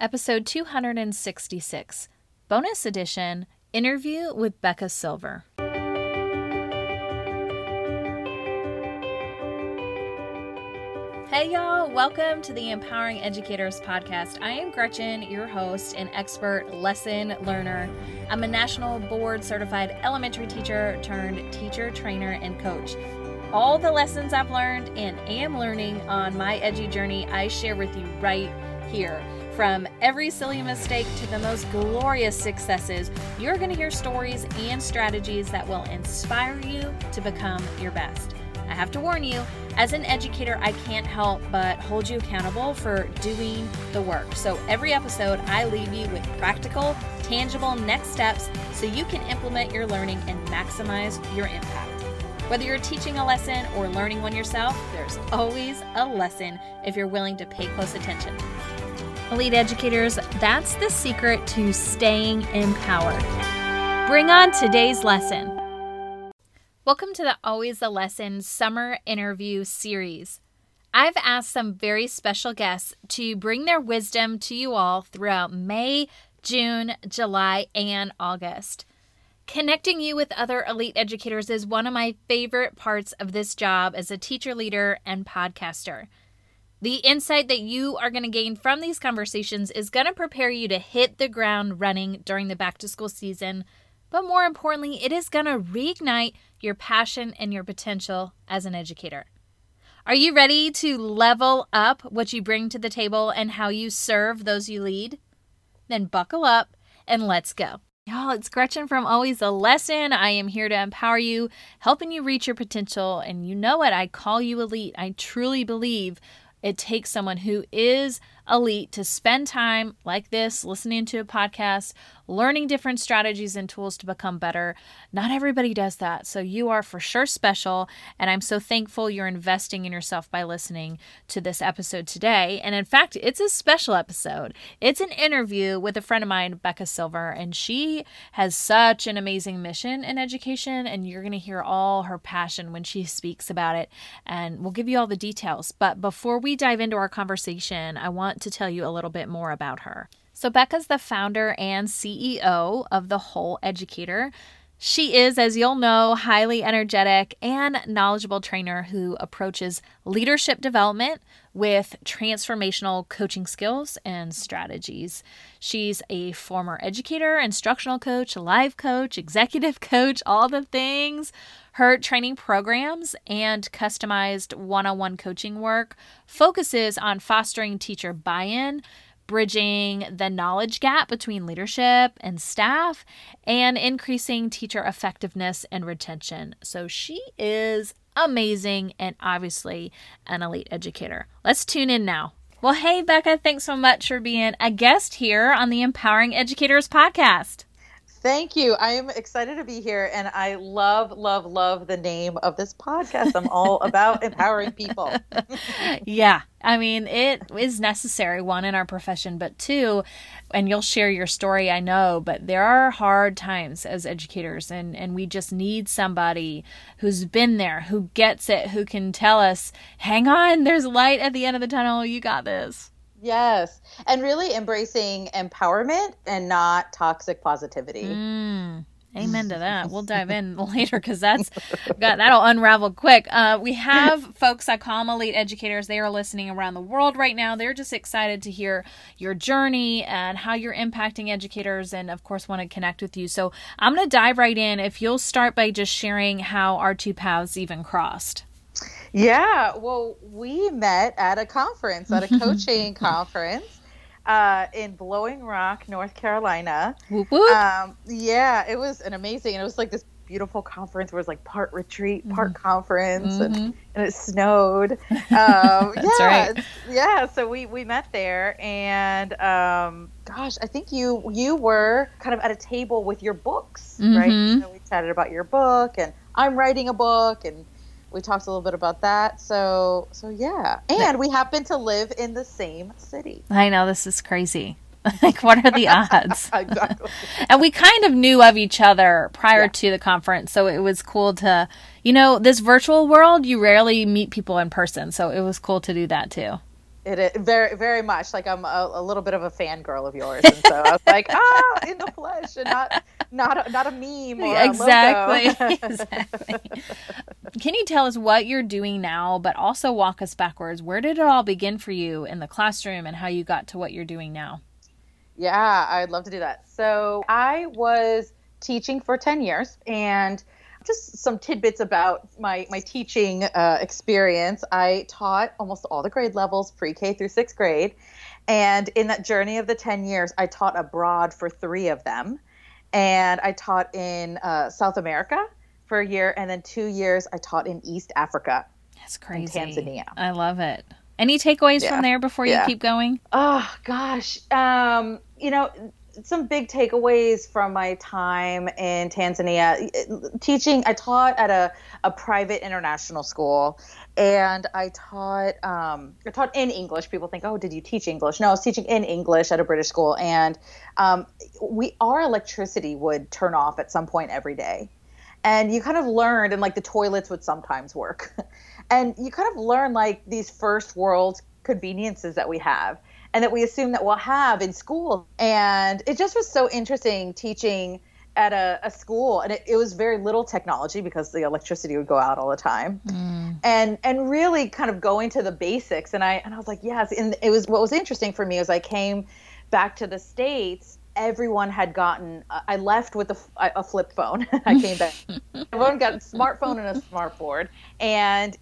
episode 266, bonus edition, interview with Becca Silver. Hey y'all, welcome to the Empowering Educators Podcast. I am Gretchen, your host and expert lesson learner. I'm a national board certified elementary teacher turned teacher, trainer, and coach. All the lessons I've learned and am learning on my edu journey, I share with you right here. From every silly mistake to the most glorious successes, you're going to hear stories and strategies that will inspire you to become your best. I have to warn you, as an educator, I can't help but hold you accountable for doing the work. So every episode, I leave you with practical, tangible next steps so you can implement your learning and maximize your impact. Whether you're teaching a lesson or learning one yourself, there's always a lesson if you're willing to pay close attention. Elite educators, that's the secret to staying empowered. Bring on today's lesson. Welcome to the Always a Lesson Summer Interview Series. I've asked some very special guests to bring their wisdom to you all throughout May, June, July, and August. Connecting you with other elite educators is one of my favorite parts of this job as a teacher, leader, and podcaster. The insight that you are going to gain from these conversations is going to prepare you to hit the ground running during the back-to-school season, but more importantly, it is going to reignite your passion and your potential as an educator. Are you ready to level up what you bring to the table and how you serve those you lead? Then buckle up and let's go. Y'all, it's Gretchen from Always a Lesson. I am here to empower you, helping you reach your potential. And you know what? I call you elite. I truly believe it takes someone who is elite to spend time like this, listening to a podcast, learning different strategies and tools to become better. Not everybody does that. So you are for sure special. And I'm so thankful you're investing in yourself by listening to this episode today. And in fact, it's a special episode. It's an interview with a friend of mine, Becca Silver, and she has such an amazing mission in education. And you're going to hear all her passion when she speaks about it. And we'll give you all the details. But before we dive into our conversation, I want to tell you a little bit more about her. So Becca's the founder and CEO of The Whole Educator. She is, as you'll know, highly energetic and knowledgeable trainer who approaches leadership development with transformational coaching skills and strategies. She's a former educator, instructional coach, life coach, executive coach, all the things. Her training programs and customized one-on-one coaching work focuses on fostering teacher buy-in, bridging the knowledge gap between leadership and staff, and increasing teacher effectiveness and retention. So she is amazing and obviously an elite educator. Let's tune in now. Well, hey, Becca, thanks so much for being a guest here on the Empowering Educators Podcast. Thank you. I am excited to be here, and I love, love, love the name of this podcast. I'm all about empowering people. Yeah. I mean, it is necessary, one, in our profession, but two, and you'll share your story, I know, but there are hard times as educators, and we just need somebody who's been there, who gets it, who can tell us, hang on, there's light at the end of the tunnel. You got this. Yes. And really embracing empowerment and not toxic positivity. Amen to that. We'll dive in later because that'll unravel quick. We have folks I call them elite educators. They are listening around the world right now. They're just excited to hear your journey and how you're impacting educators and, of course, want to connect with you. So I'm going to dive right in. If you'll start by just sharing how our two paths even crossed. Yeah, well, we met at a conference, at a coaching conference in Blowing Rock, North Carolina. Whoop whoop. Yeah, it was an amazing, and it was like this beautiful conference where it was like part retreat, part conference, and it snowed. That's right. Yeah, so we met there, and I think you were kind of at a table with your books, right? So we chatted about your book, and I'm writing a book, and we talked a little bit about that. So yeah. And we happen to live in the same city. I know. This is crazy. Like, what are the odds? Exactly. And we kind of knew of each other prior to the conference. So it was cool to, this virtual world, you rarely meet people in person. So it was cool to do that too. It is very, very much like I'm a little bit of a fangirl of yours. And so I was like, in the flesh and not a meme or exactly. A logo. Exactly. Can you tell us what you're doing now, but also walk us backwards? Where did it all begin for you in the classroom and how you got to what you're doing now? Yeah, I'd love to do that. So I was teaching for 10 years, and just some tidbits about my teaching experience. I taught almost all the grade levels, pre-K through sixth grade. And in that journey of the 10 years, I taught abroad for 3 of them. And I taught in South America for a year. And then 2 years, I taught in East Africa. That's crazy. In Tanzania. I love it. Any takeaways from there before you keep going? Oh, gosh. Some big takeaways from my time in Tanzania. Teaching, I taught at a private international school, and I taught in English. People think, oh, did you teach English? No, I was teaching in English at a British school, and our electricity would turn off at some point every day. And you kind of learned, and like the toilets would sometimes work. And you kind of learn like these first world conveniences that we have, and that we assume that we'll have in school. And it just was so interesting teaching at a school. And it was very little technology because the electricity would go out all the time. Mm. And really kind of going to the basics. And I was like, yes. And it was, what was interesting for me is I came back to the States. Everyone had gotten, I left with a flip phone. I came back. Everyone got a smartphone and a smart board. And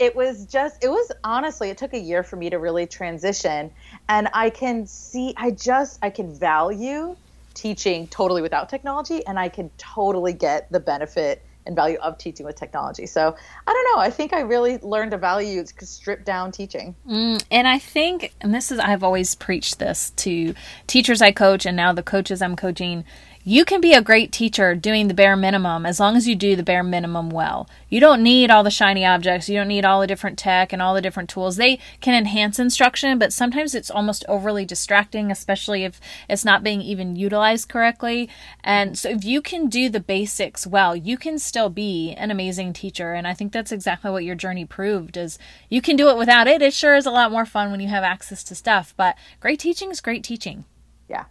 honestly, it took a year for me to really transition. And I can see, I can value teaching totally without technology, and I can totally get the benefit and value of teaching with technology. So I don't know. I think I really learned to value stripped down teaching. And I think, I've always preached this to teachers I coach and now the coaches I'm coaching, you can be a great teacher doing the bare minimum as long as you do the bare minimum well. You don't need all the shiny objects. You don't need all the different tech and all the different tools. They can enhance instruction, but sometimes it's almost overly distracting, especially if it's not being even utilized correctly. And so if you can do the basics well, you can still be an amazing teacher. And I think that's exactly what your journey proved, is you can do it without it. It sure is a lot more fun when you have access to stuff, but great teaching is great teaching. Yeah.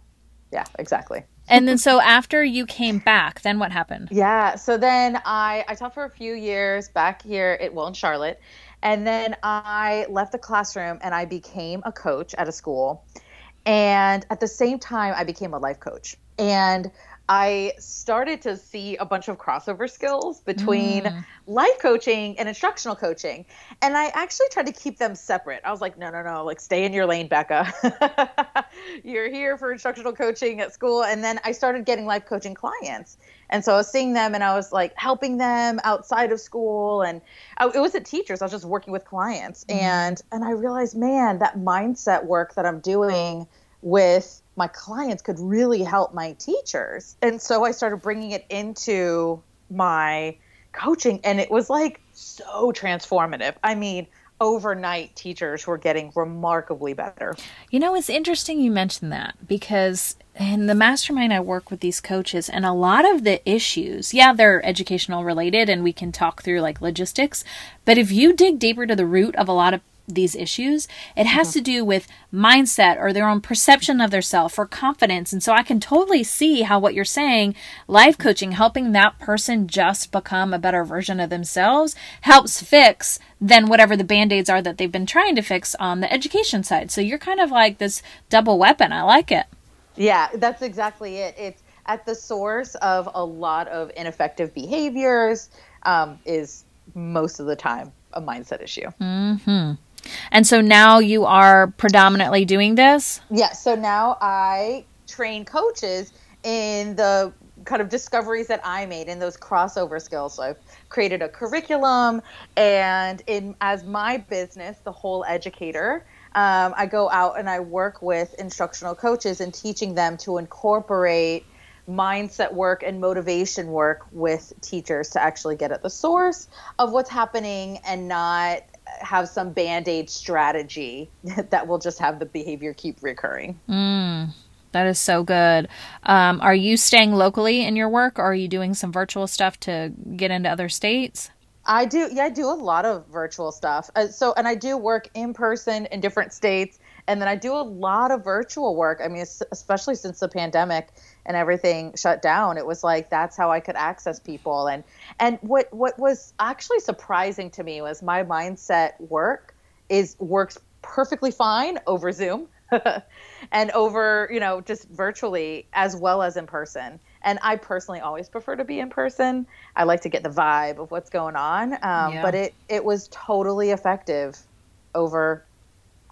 Yeah, exactly. And then so after you came back, then what happened? Yeah. So then I taught for a few years back here in Charlotte. And then I left the classroom and I became a coach at a school. And at the same time, I became a life coach. And I started to see a bunch of crossover skills between life coaching and instructional coaching. And I actually tried to keep them separate. I was like, no, like stay in your lane, Becca. You're here for instructional coaching at school. And then I started getting life coaching clients. And so I was seeing them and I was like helping them outside of school. And it wasn't teachers. I was just working with clients. And I realized, man, that mindset work that I'm doing with my clients could really help my teachers. And so I started bringing it into my coaching, and it was like so transformative. I mean, overnight teachers were getting remarkably better. You know, it's interesting you mentioned that, because in the mastermind, I work with these coaches, and a lot of the issues, they're educational related and we can talk through like logistics, but if you dig deeper to the root of a lot of these issues, it has to do with mindset or their own perception of themselves or confidence. And so I can totally see how what you're saying, life coaching, helping that person just become a better version of themselves, helps fix then whatever the band-aids are that they've been trying to fix on the education side. So you're kind of like this double weapon. I like it. Yeah, that's exactly it. It's at the source of a lot of ineffective behaviors, is most of the time a mindset issue. Mm-hmm. And so now you are predominantly doing this? Yeah. So now I train coaches in the kind of discoveries that I made in those crossover skills. So I've created a curriculum, and as my business, The Whole Educator, I go out and I work with instructional coaches and teaching them to incorporate mindset work and motivation work with teachers to actually get at the source of what's happening and not have some band-aid strategy that will just have the behavior keep recurring. That is so good. Are you staying locally in your work, or are you doing some virtual stuff to get into other states? I do. Yeah, I do a lot of virtual stuff. So, and I do work in person in different states. And then I do a lot of virtual work. I mean, especially since the pandemic and everything shut down, it was like, that's how I could access people. And what was actually surprising to me was my mindset works perfectly fine over Zoom and over, just virtually as well as in person. And I personally always prefer to be in person. I like to get the vibe of what's going on. But it was totally effective over,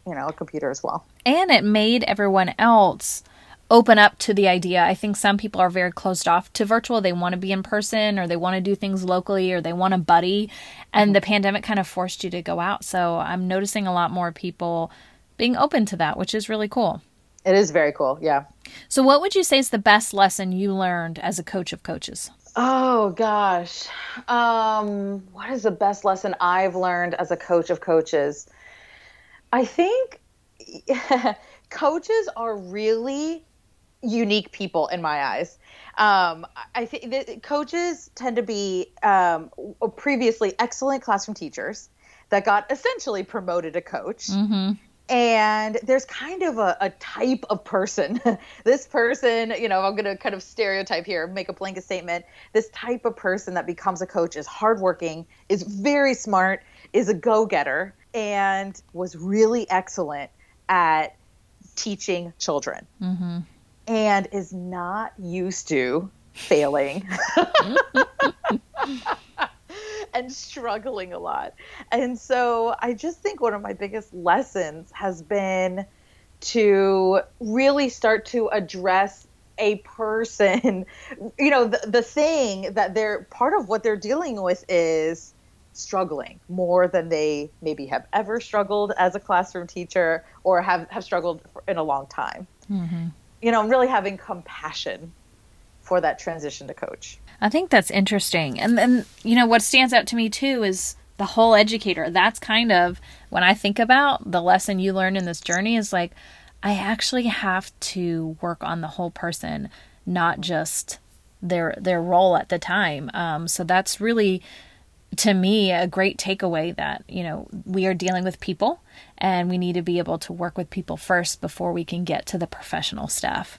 a computer as well. And it made everyone else open up to the idea. I think some people are very closed off to virtual. They want to be in person, or they want to do things locally, or they want a buddy. And the pandemic kind of forced you to go out. So I'm noticing a lot more people being open to that, which is really cool. It is very cool. Yeah. So what would you say is the best lesson you learned as a coach of coaches? Oh, gosh. What is the best lesson I've learned as a coach of coaches? I think coaches are really unique people in my eyes. I think that coaches tend to be previously excellent classroom teachers that got essentially promoted to coach. Mm-hmm. And there's kind of a type of person. This person, I'm going to kind of stereotype here, make a blanket statement. This type of person that becomes a coach is hardworking, is very smart, is a go-getter, and was really excellent at teaching children. Mm-hmm. And is not used to failing and struggling a lot. And so I just think one of my biggest lessons has been to really start to address a person, the thing that part of what they're dealing with is struggling more than they maybe have ever struggled as a classroom teacher, or have struggled in a long time. Mm-hmm. Really having compassion for that transition to coach. I think that's interesting. And then, what stands out to me too is the whole educator. That's kind of when I think about the lesson you learned in this journey is like, I actually have to work on the whole person, not just their role at the time. So that's really, to me, a great takeaway that, we are dealing with people and we need to be able to work with people first before we can get to the professional stuff.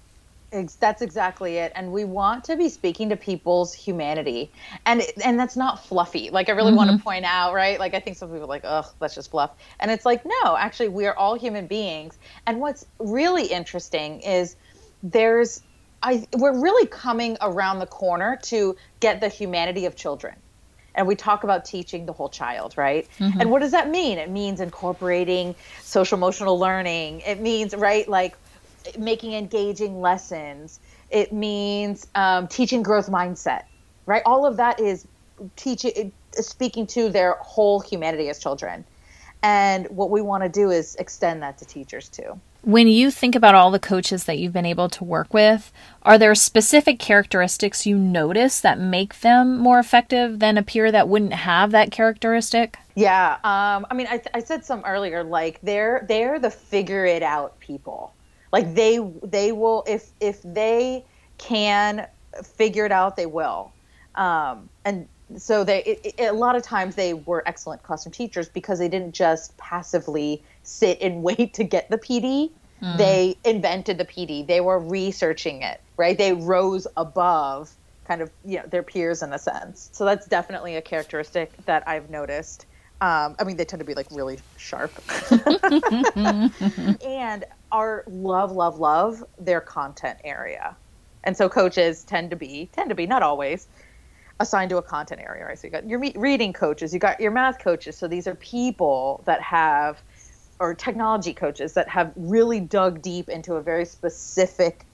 That's exactly it. And we want to be speaking to people's humanity. And that's not fluffy. Like, I really want to point out, right? Like, I think some people are like, ugh, that's just fluff. And it's like, no, actually, we are all human beings. And what's really interesting is we're really coming around the corner to get the humanity of children. And we talk about teaching the whole child, right? Mm-hmm. And what does that mean? It means incorporating social emotional learning. It means, right, like, making engaging lessons. It means teaching growth mindset, right? All of that is teaching, speaking to their whole humanity as children. And what we want to do is extend that to teachers too. When you think about all the coaches that you've been able to work with, are there specific characteristics you notice that make them more effective than a peer that wouldn't have that characteristic? Yeah. I said some earlier, like they're the figure it out people. Like they will, if they can figure it out, they will. And so a lot of times they were excellent classroom teachers because they didn't just passively sit and wait to get the PD. Mm. They invented the PD. They were researching it, right? They rose above kind of, their peers in a sense. So that's definitely a characteristic that I've noticed. They tend to be like really sharp and are love their content area. And so coaches tend to be not always assigned to a content area, right? So you got your reading coaches, you got your math coaches. So these are people that have, or technology coaches that have really dug deep into a very specific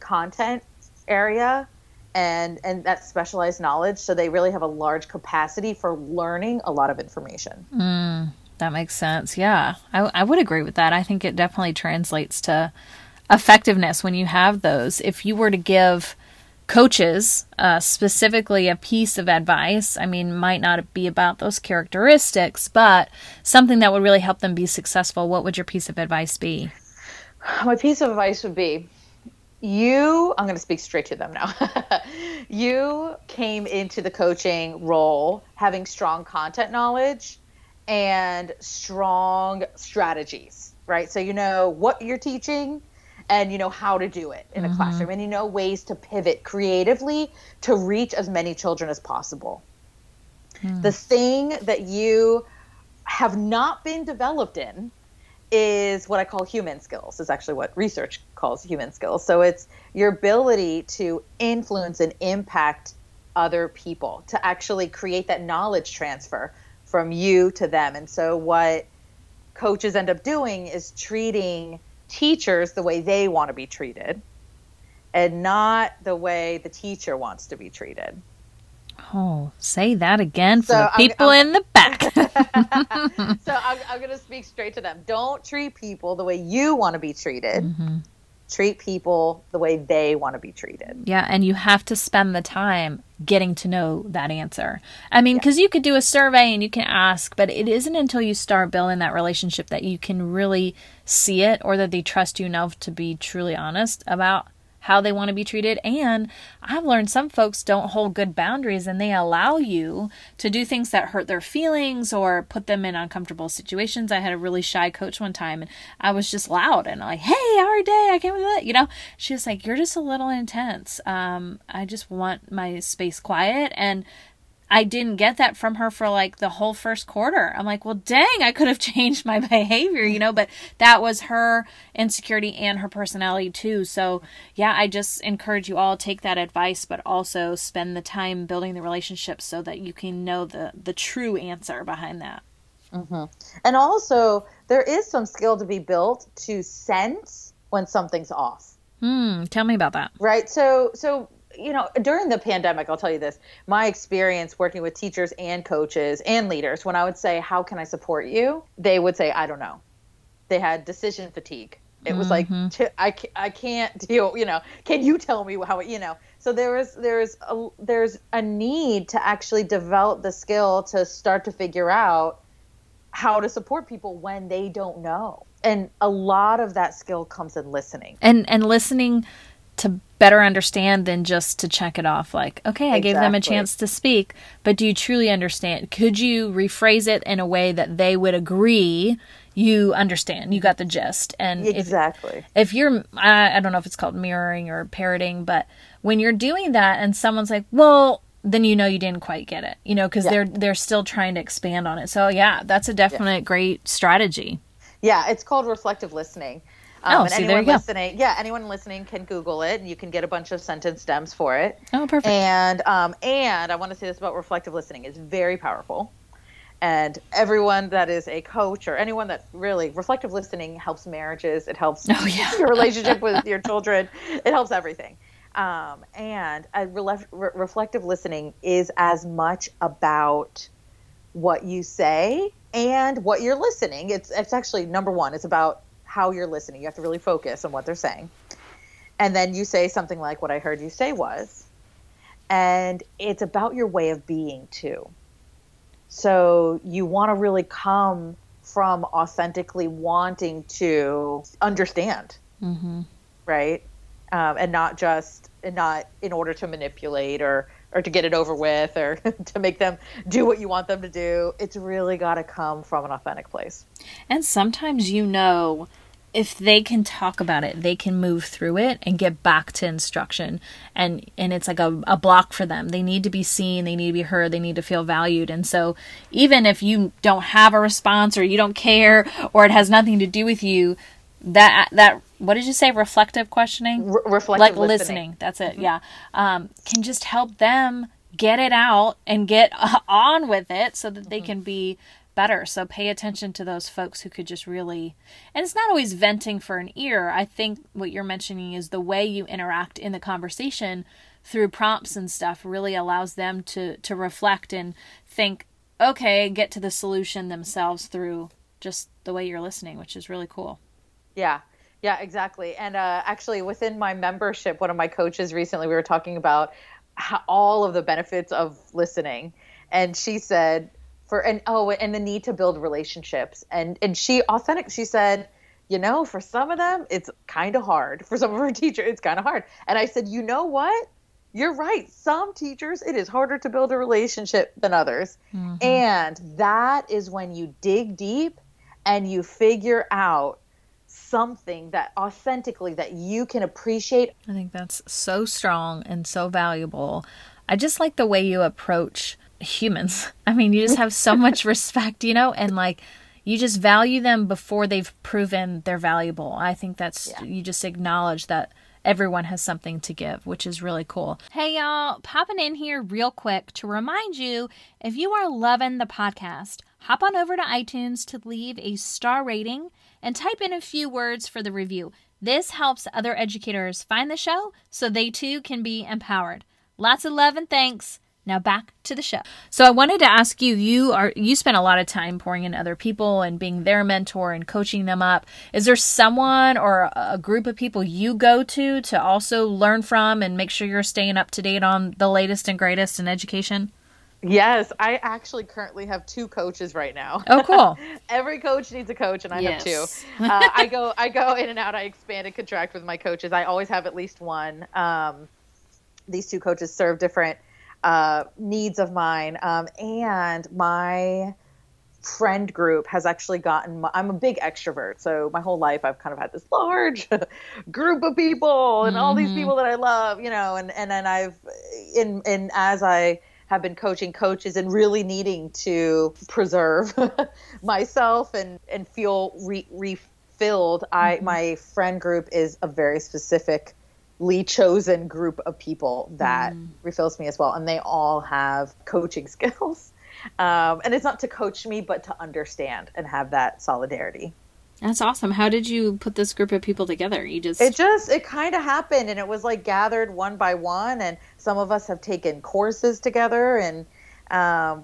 content area and that specialized knowledge. So they really have a large capacity for learning a lot of information. Mm, that makes sense. Yeah, I would agree with that. I think it definitely translates to effectiveness when you have those. If you were to give coaches specifically a piece of advice, might not be about those characteristics, but something that would really help them be successful, what would your piece of advice be? My piece of advice would be, I'm going to speak straight to them now. You came into the coaching role having strong content knowledge and strong strategies, right? So you know what you're teaching and you know how to do it in a classroom, and you know ways to pivot creatively to reach as many children as possible. The thing that you have not been developed in is what I call human skills. It's actually what research calls human skills. So it's your ability to influence and impact other people, to actually create that knowledge transfer from you to them. And so what coaches end up doing is treating teachers the way they want to be treated and not the way the teacher wants to be treated. Oh, say that again for the people in the back. So I'm going to speak straight to them. Don't treat people the way you want to be treated. Treat people the way they want to be treated. Yeah, and you have to spend the time getting to know that answer. I mean, because you could do a survey and you can ask, but it isn't until you start building that relationship that you can really see it, or that they trust you enough to be truly honest about how they want to be treated. And I've learned some folks don't hold good boundaries, and they allow you to do things that hurt their feelings or put them in uncomfortable situations. I had a really shy coach one time, and I was just loud and like, hey, our day, I can't believe that, you know. She was like, you're just a little intense. I just want my space quiet. And I didn't get that from her for like the whole first quarter. I'm like, well, dang, I could have changed my behavior, you know, but that was her insecurity and her personality too. So yeah, I just encourage you all, take that advice, but also spend the time building the relationship so that you can know the true answer behind that. And also there is some skill to be built to sense when something's off. Tell me about that. Right. So you know, during the pandemic, I'll tell you this, my experience working with teachers and coaches and leaders, when I would say, how can I support you? They would say, I don't know. They had decision fatigue. It was like, I can't deal, you know, can you tell me how, you know? So there's a need to actually develop the skill to start to figure out how to support people when they don't know. And a lot of that skill comes in listening. And listening to better understand than just to check it off. Like, okay, I gave them a chance to speak, but do you truly understand? Could you rephrase it in a way that they would agree you understand? You got the gist. And if you're, I don't know if it's called mirroring or parroting, but when you're doing that and someone's like, well, then you know you didn't quite get it, you know, because they're still trying to expand on it. So yeah, that's a definite great strategy. Yeah, it's called reflective listening. And anyone listening, anyone listening can Google it, and you can get a bunch of sentence stems for it. Oh, perfect. And I want to say this about reflective listening. It's very powerful. And everyone that is a coach or anyone that really, reflective listening helps marriages. It helps your relationship with your children. It helps everything. Reflective listening is as much about what you say and what you're listening. It's actually number one. It's about how you're listening. You have to really focus on what they're saying. And then you say something like, what I heard you say was, and it's about your way of being too. So you want to really come from authentically wanting to understand, right? And not just, and not in order to manipulate or to get it over with, or to make them do what you want them to do. It's really got to come from an authentic place. And sometimes, you know, if they can talk about it, they can move through it and get back to instruction. And it's like a block for them. They need to be seen. They need to be heard. They need to feel valued. And so even if you don't have a response, or you don't care, or it has nothing to do with you, that what did you say? Reflective questioning? Reflective listening. That's it. Yeah. Can just help them get it out and get on with it so that they can be better. So pay attention to those folks who could just really, and it's not always venting for an ear. I think what you're mentioning is the way you interact in the conversation through prompts and stuff really allows them to reflect and think, okay, get to the solution themselves through just the way you're listening, which is really cool. Yeah. Yeah, exactly. And actually within my membership, one of my coaches recently, we were talking about all of the benefits of listening. And she said and the need to build relationships. And she said, you know, for some of them, it's kind of hard. For some of her teachers, it's kind of hard. And I said, you know what? You're right. Some teachers, it is harder to build a relationship than others. And that is when you dig deep and you figure out something that authentically that you can appreciate. I think that's so strong and so valuable. I just like the way you approach humans. I mean, you just have so much respect, you know, and like you just value them before they've proven they're valuable. I think that's, you just acknowledge that everyone has something to give, which is really cool. Hey, y'all, popping in here real quick to remind you, if you are loving the podcast, hop on over to iTunes to leave a star rating and type in a few words for the review. This helps other educators find the show so they too can be empowered. Lots of love and thanks. Now back to the show. So I wanted to ask you, you spent a lot of time pouring in other people and being their mentor and coaching them up. Is there someone or a group of people you go to also learn from and make sure you're staying up to date on the latest and greatest in education? Yes, I actually currently have two coaches right now. Oh, cool. Every coach needs a coach, and I have two. I go in and out. I expand and contract with my coaches. I always have at least one. These two coaches serve different needs of mine. And my friend group has actually gotten, I'm a big extrovert. So my whole life I've kind of had this large group of people and all these people that I love, you know, and then I've, in as I have been coaching coaches and really needing to preserve myself and feel refilled, my friend group is a very specific chosen group of people that refills me as well. And they all have coaching skills. And it's not to coach me, but to understand and have that solidarity. That's awesome. How did you put this group of people together? It kind of happened, and it was like gathered one by one. And some of us have taken courses together, and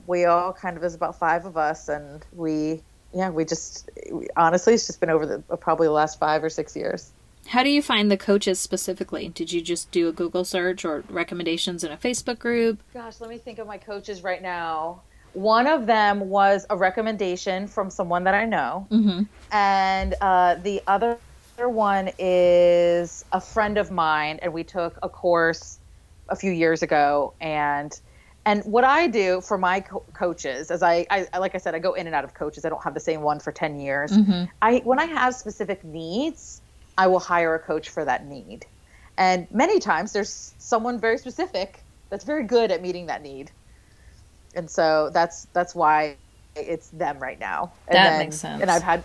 we all kind of, is about five of us. And we honestly, it's just been over probably the last 5 or 6 years. How do you find the coaches specifically? Did you just do a Google search or recommendations in a Facebook group? Gosh, let me think of my coaches right now. One of them was a recommendation from someone that I know. Mm-hmm. And the other one is a friend of mine. And we took a course a few years ago. And what I do for my coaches, as I, like I said, I go in and out of coaches. I don't have the same one for 10 years. Mm-hmm. When I have specific needs, I will hire a coach for that need. And many times there's someone very specific that's very good at meeting that need. And so that's why it's them right now. And makes sense. And I've had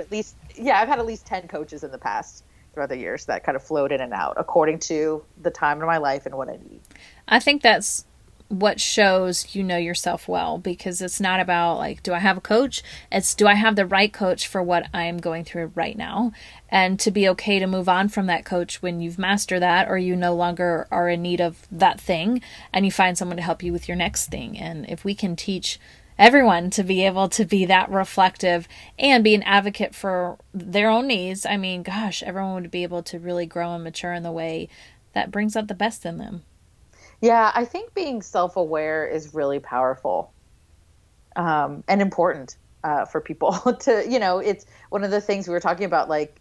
at least 10 coaches in the past throughout the years that kind of flowed in and out according to the time of my life and what I need. I think that's what shows you know yourself well, because it's not about like, do I have a coach? It's, do I have the right coach for what I'm going through right now? And to be okay to move on from that coach when you've mastered that, or you no longer are in need of that thing and you find someone to help you with your next thing. And if we can teach everyone to be able to be that reflective and be an advocate for their own needs, I mean, gosh, everyone would be able to really grow and mature in the way that brings out the best in them. Yeah, I think being self-aware is really powerful and important for people to, you know, it's one of the things we were talking about, like,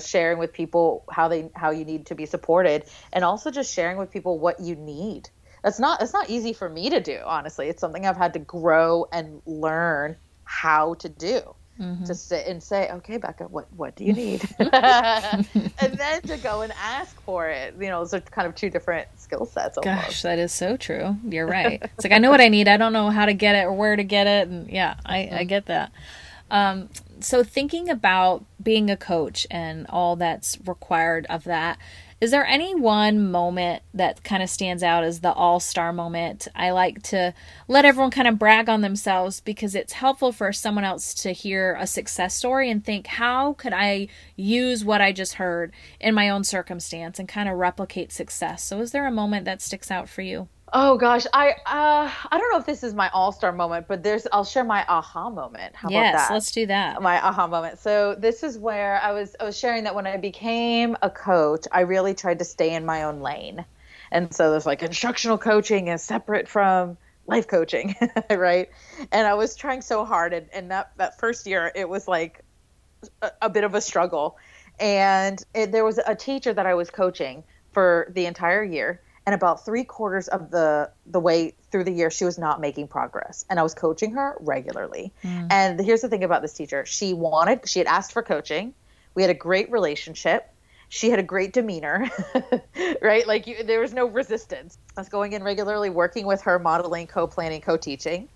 sharing with people how you need to be supported, and also just sharing with people what you need. That's not easy for me to do, honestly. It's something I've had to grow and learn how to do. Mm-hmm. To sit and say, okay, Becca, what do you need? And then to go and ask for it. You know, those are kind of two different skill sets. Almost. Gosh, that is so true. You're right. It's like, I know what I need. I don't know how to get it or where to get it. And yeah, I get that. So thinking about being a coach and all that's required of that, is there any one moment that kind of stands out as the all-star moment? I like to let everyone kind of brag on themselves, because it's helpful for someone else to hear a success story and think, how could I use what I just heard in my own circumstance and kind of replicate success? So is there a moment that sticks out for you? Oh gosh, I don't know if this is my all-star moment, but I'll share my aha moment. How about that? Yes, let's do that. My aha moment. So this is where I was sharing that when I became a coach, I really tried to stay in my own lane. And so there's like instructional coaching is separate from life coaching, right? And I was trying so hard, and that first year it was like a bit of a struggle. And there was a teacher that I was coaching for the entire year. And about 3/4 of the way through the year, she was not making progress. And I was coaching her regularly. Mm. And here's the thing about this teacher. She had asked for coaching. We had a great relationship. She had a great demeanor, right? Like there was no resistance. I was going in regularly, working with her, modeling, co-planning, co-teaching.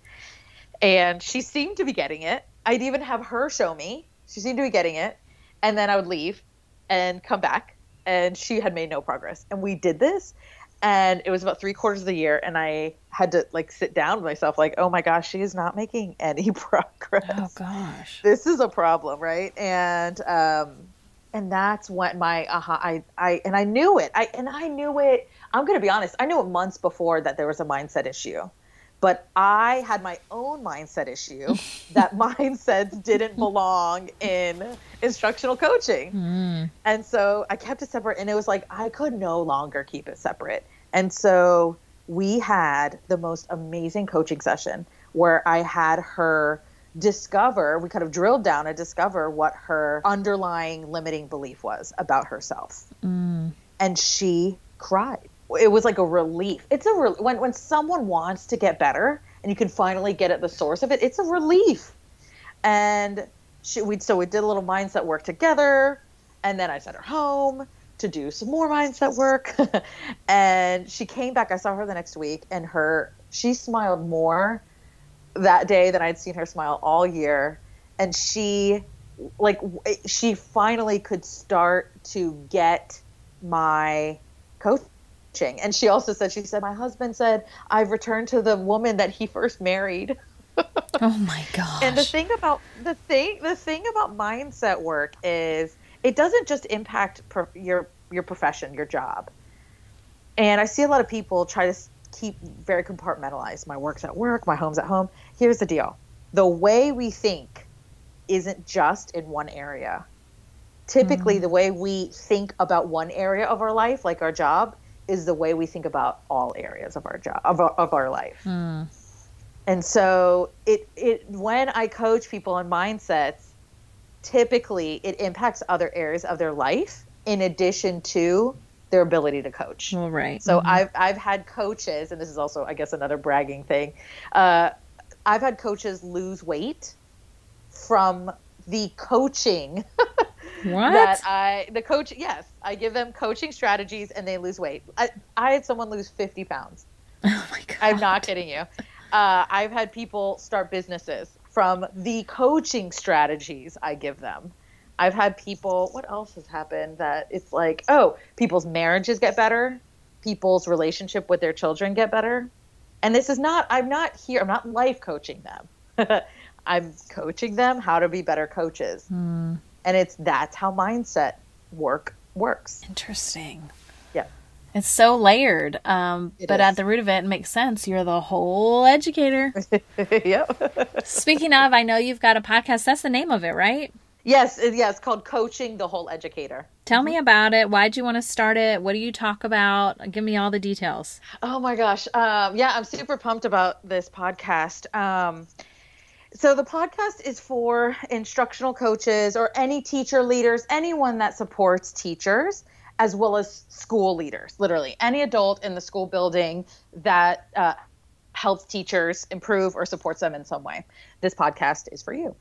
And she seemed to be getting it. I'd even have her show me. She seemed to be getting it. And then I would leave and come back. And she had made no progress. And we did this. And it was about 3/4 of the year. And I had to like sit down with myself like, oh, my gosh, she is not making any progress. Oh, gosh. This is a problem, right? And that's when my I knew it. I knew it. I'm going to be honest. I knew it months before that there was a mindset issue. But I had my own mindset issue that mindsets didn't belong in instructional coaching. Mm. And so I kept it separate, and it was like I could no longer keep it separate. And so we had the most amazing coaching session where I had her discover, we kind of drilled down and discover what her underlying limiting belief was about herself. Mm. And she cried. It was like a relief. It's a when someone wants to get better and you can finally get at the source of it, it's a relief. And we did a little mindset work together, and then I sent her home to do some more mindset work. And she came back. I saw her the next week, and she smiled more that day than I'd seen her smile all year. And she finally could start to get my coaching. And she also said, my husband said, I've returned to the woman that he first married. Oh my gosh. And the thing about mindset work is it doesn't just impact your profession, your job. And I see a lot of people try to keep very compartmentalized. My work's at work, my home's at home. Here's the deal. The way we think isn't just in one area. Typically, the way we think about one area of our life, like our job, is the way we think about all areas of our job, of our life. Mm. And so it when I coach people on mindsets, typically it impacts other areas of their life in addition to their ability to coach. All right. So I've had coaches, and this is also, I guess, another bragging thing. I've had coaches lose weight from the coaching. What? I give them coaching strategies and they lose weight. I had someone lose 50 pounds. Oh my God. I'm not kidding you. I've had people start businesses from the coaching strategies I give them. I've had people, what else has happened that it's like, oh, people's marriages get better. People's relationship with their children get better. And this is not, I'm not life coaching them. I'm coaching them how to be better coaches. Mm. And that's how mindset work works. Interesting. Yeah. It's so layered. But at the root of it makes sense. You're the whole educator. Yep. Speaking of, I know you've got a podcast. That's the name of it, right? Yes. Yeah, it's called Coaching the Whole Educator. Tell me about it. Why'd you want to start it? What do you talk about? Give me all the details. Oh my gosh. Yeah, I'm super pumped about this podcast. So the podcast is for instructional coaches or any teacher leaders, anyone that supports teachers, as well as school leaders, literally any adult in the school building that helps teachers improve or supports them in some way. This podcast is for you.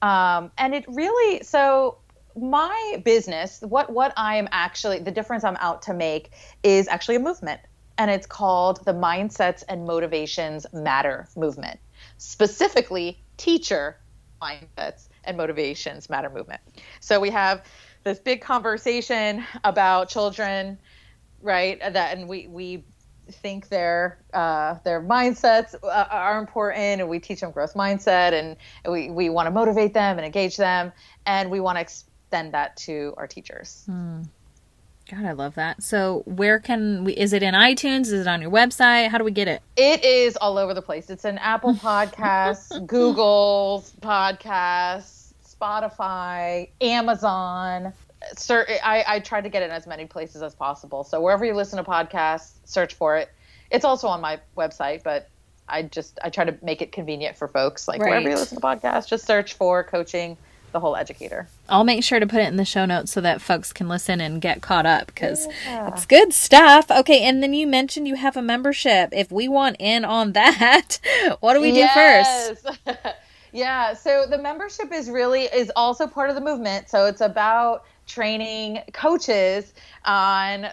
And it really, so my business, what I am actually, the difference I'm out to make is actually a movement. And it's called the Mindsets and Motivations Matter movement. Specifically, teacher mindsets and motivations matter movement. So we have this big conversation about children, right? That and we think their mindsets are important, and we teach them growth mindset, and we want to motivate them and engage them, and we want to extend that to our teachers. Mm. God, I love that. So where can we, is it in iTunes? Is it on your website? How do we get it? It is all over the place. It's an Apple Podcasts, Google's Podcasts, Spotify, Amazon. I tried to get it in as many places as possible. So wherever you listen to podcasts, search for it. It's also on my website, but I try to make it convenient for folks. Like Wherever you listen to podcasts, just search for Coaching the Whole Educator. I'll make sure to put it in the show notes so that folks can listen and get caught up because it's good stuff. Okay. And then you mentioned you have a membership. If we want in on that, what do we do first? Yeah. So the membership is also part of the movement. So it's about training coaches on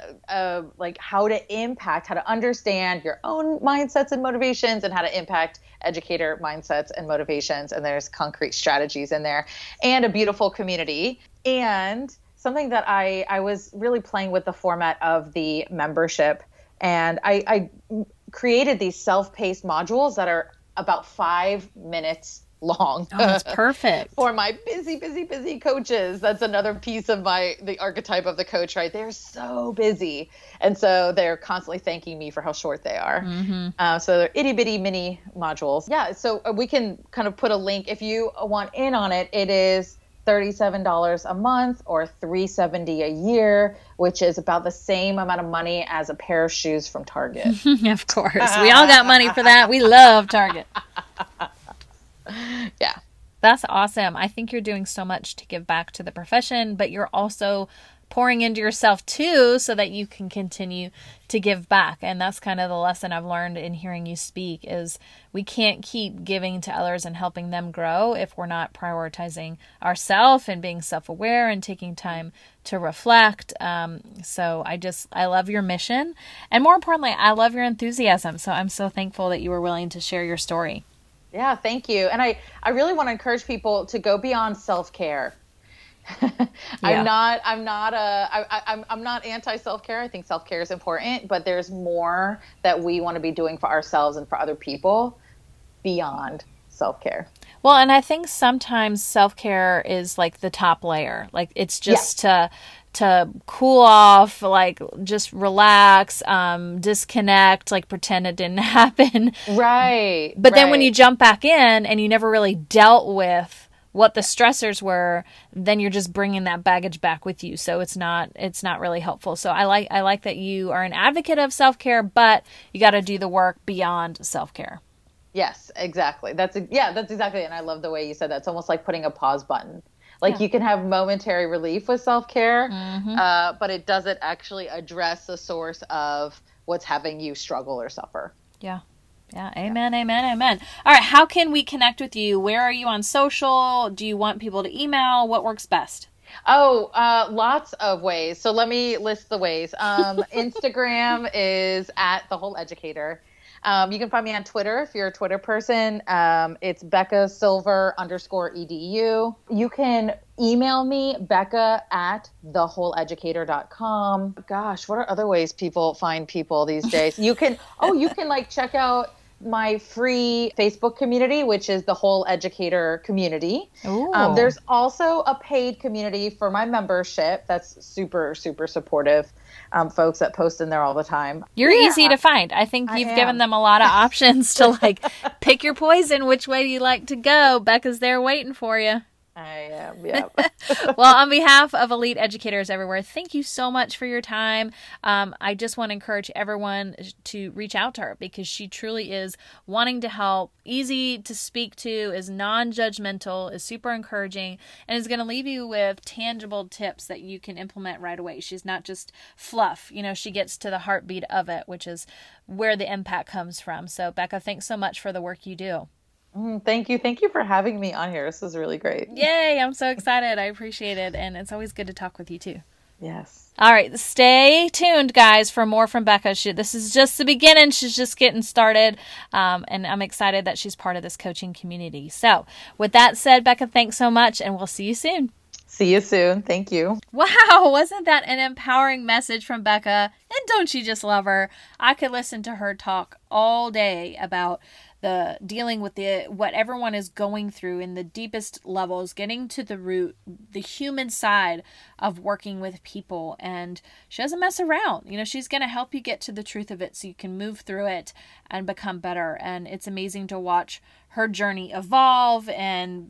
like how to understand your own mindsets and motivations, and how to impact educator mindsets and motivations. And there's concrete strategies in there, and a beautiful community. And something that I was really playing with the format of the membership, and I created these self-paced modules that are about 5 minutes long. Oh, that's perfect. For my busy coaches. That's another piece of the archetype of the coach, right? They're so busy. And so they're constantly thanking me for how short they are. Mm-hmm. So they're itty bitty mini modules. Yeah. So we can kind of put a link if you want in on it. It is $37 a month or $370 a year, which is about the same amount of money as a pair of shoes from Target. Of course. We all got money for that. We love Target. Yeah. That's awesome. I think you're doing so much to give back to the profession, but you're also pouring into yourself too, so that you can continue to give back. And that's kind of the lesson I've learned in hearing you speak, is we can't keep giving to others and helping them grow if we're not prioritizing ourselves and being self-aware and taking time to reflect. So I love your mission. And more importantly, I love your enthusiasm. So I'm so thankful that you were willing to share your story. Yeah, thank you. And I really want to encourage people to go beyond self-care. Yeah. I'm not anti self-care. I think self-care is important, but there's more that we want to be doing for ourselves and for other people beyond self-care. Well, and I think sometimes self-care is like the top layer. Like it's just to cool off, like just relax, disconnect, like pretend it didn't happen. Right. But then when you jump back in and you never really dealt with what the stressors were, then you're just bringing that baggage back with you. So it's not really helpful. So I like that you are an advocate of self-care, but you got to do the work beyond self-care. Yes, exactly. That's exactly it. And I love the way you said that. It's almost like putting a pause button. Like you can have momentary relief with self-care, but it doesn't actually address the source of what's having you struggle or suffer. Yeah. Yeah. Amen. All right. How can we connect with you? Where are you on social? Do you want people to email? What works best? Oh, lots of ways. So let me list the ways. Instagram is @thewholeeducator. You can find me on Twitter if you're a Twitter person. It's BeccaSilver_edu. You can email me, Becca@thewholeeducator.com. Gosh, what are other ways people find people these days? You can like check out my free Facebook community, which is the Whole Educator community. There's also a paid community for my membership. That's super, super supportive. Folks that post in there all the time. You're easy to find. I think you've given them a lot of options to like pick your poison, which way you like to go. Becca's there waiting for you. I am, yeah. Well, on behalf of elite educators everywhere, thank you so much for your time. I just want to encourage everyone to reach out to her, because she truly is wanting to help, easy to speak to, is non-judgmental, is super encouraging, and is going to leave you with tangible tips that you can implement right away. She's not just fluff. She gets to the heartbeat of it, which is where the impact comes from. So, Becca, thanks so much for the work you do. Thank you. Thank you for having me on here. This is really great. Yay. I'm so excited. I appreciate it. And it's always good to talk with you too. Yes. All right. Stay tuned, guys, for more from Becca. This is just the beginning. She's just getting started. And I'm excited that she's part of this coaching community. So with that said, Becca, thanks so much. And we'll see you soon. See you soon. Thank you. Wow. Wasn't that an empowering message from Becca? And don't you just love her? I could listen to her talk all day about the dealing with what everyone is going through in the deepest levels, getting to the root, the human side of working with people. And she doesn't mess around. She's going to help you get to the truth of it so you can move through it and become better. And it's amazing to watch her journey evolve and,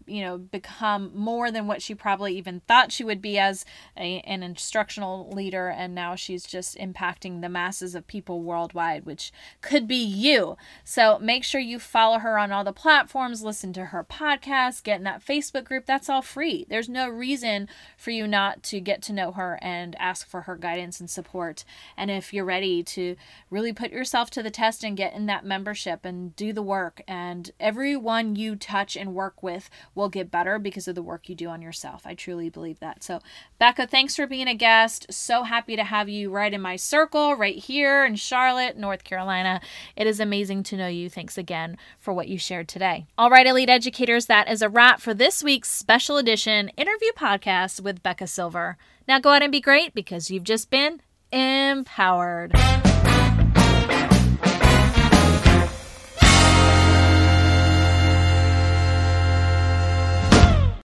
become more than what she probably even thought she would be as an instructional leader. And now she's just impacting the masses of people worldwide, which could be you. So make sure you follow her on all the platforms, listen to her podcast, get in that Facebook group. That's all free. There's no reason for you not to get to know her and ask for her guidance and support. And if you're ready to really put yourself to the test and get in that membership and do the work, and every everyone you touch and work with will get better because of the work you do on yourself. I truly believe that. So Becca, thanks for being a guest. So happy to have you right in my circle right here in Charlotte, North Carolina. It is amazing to know you. Thanks again for what you shared today. All right, Elite Educators, that is a wrap for this week's special edition interview podcast with Becca Silver. Now go out and be great because you've just been empowered.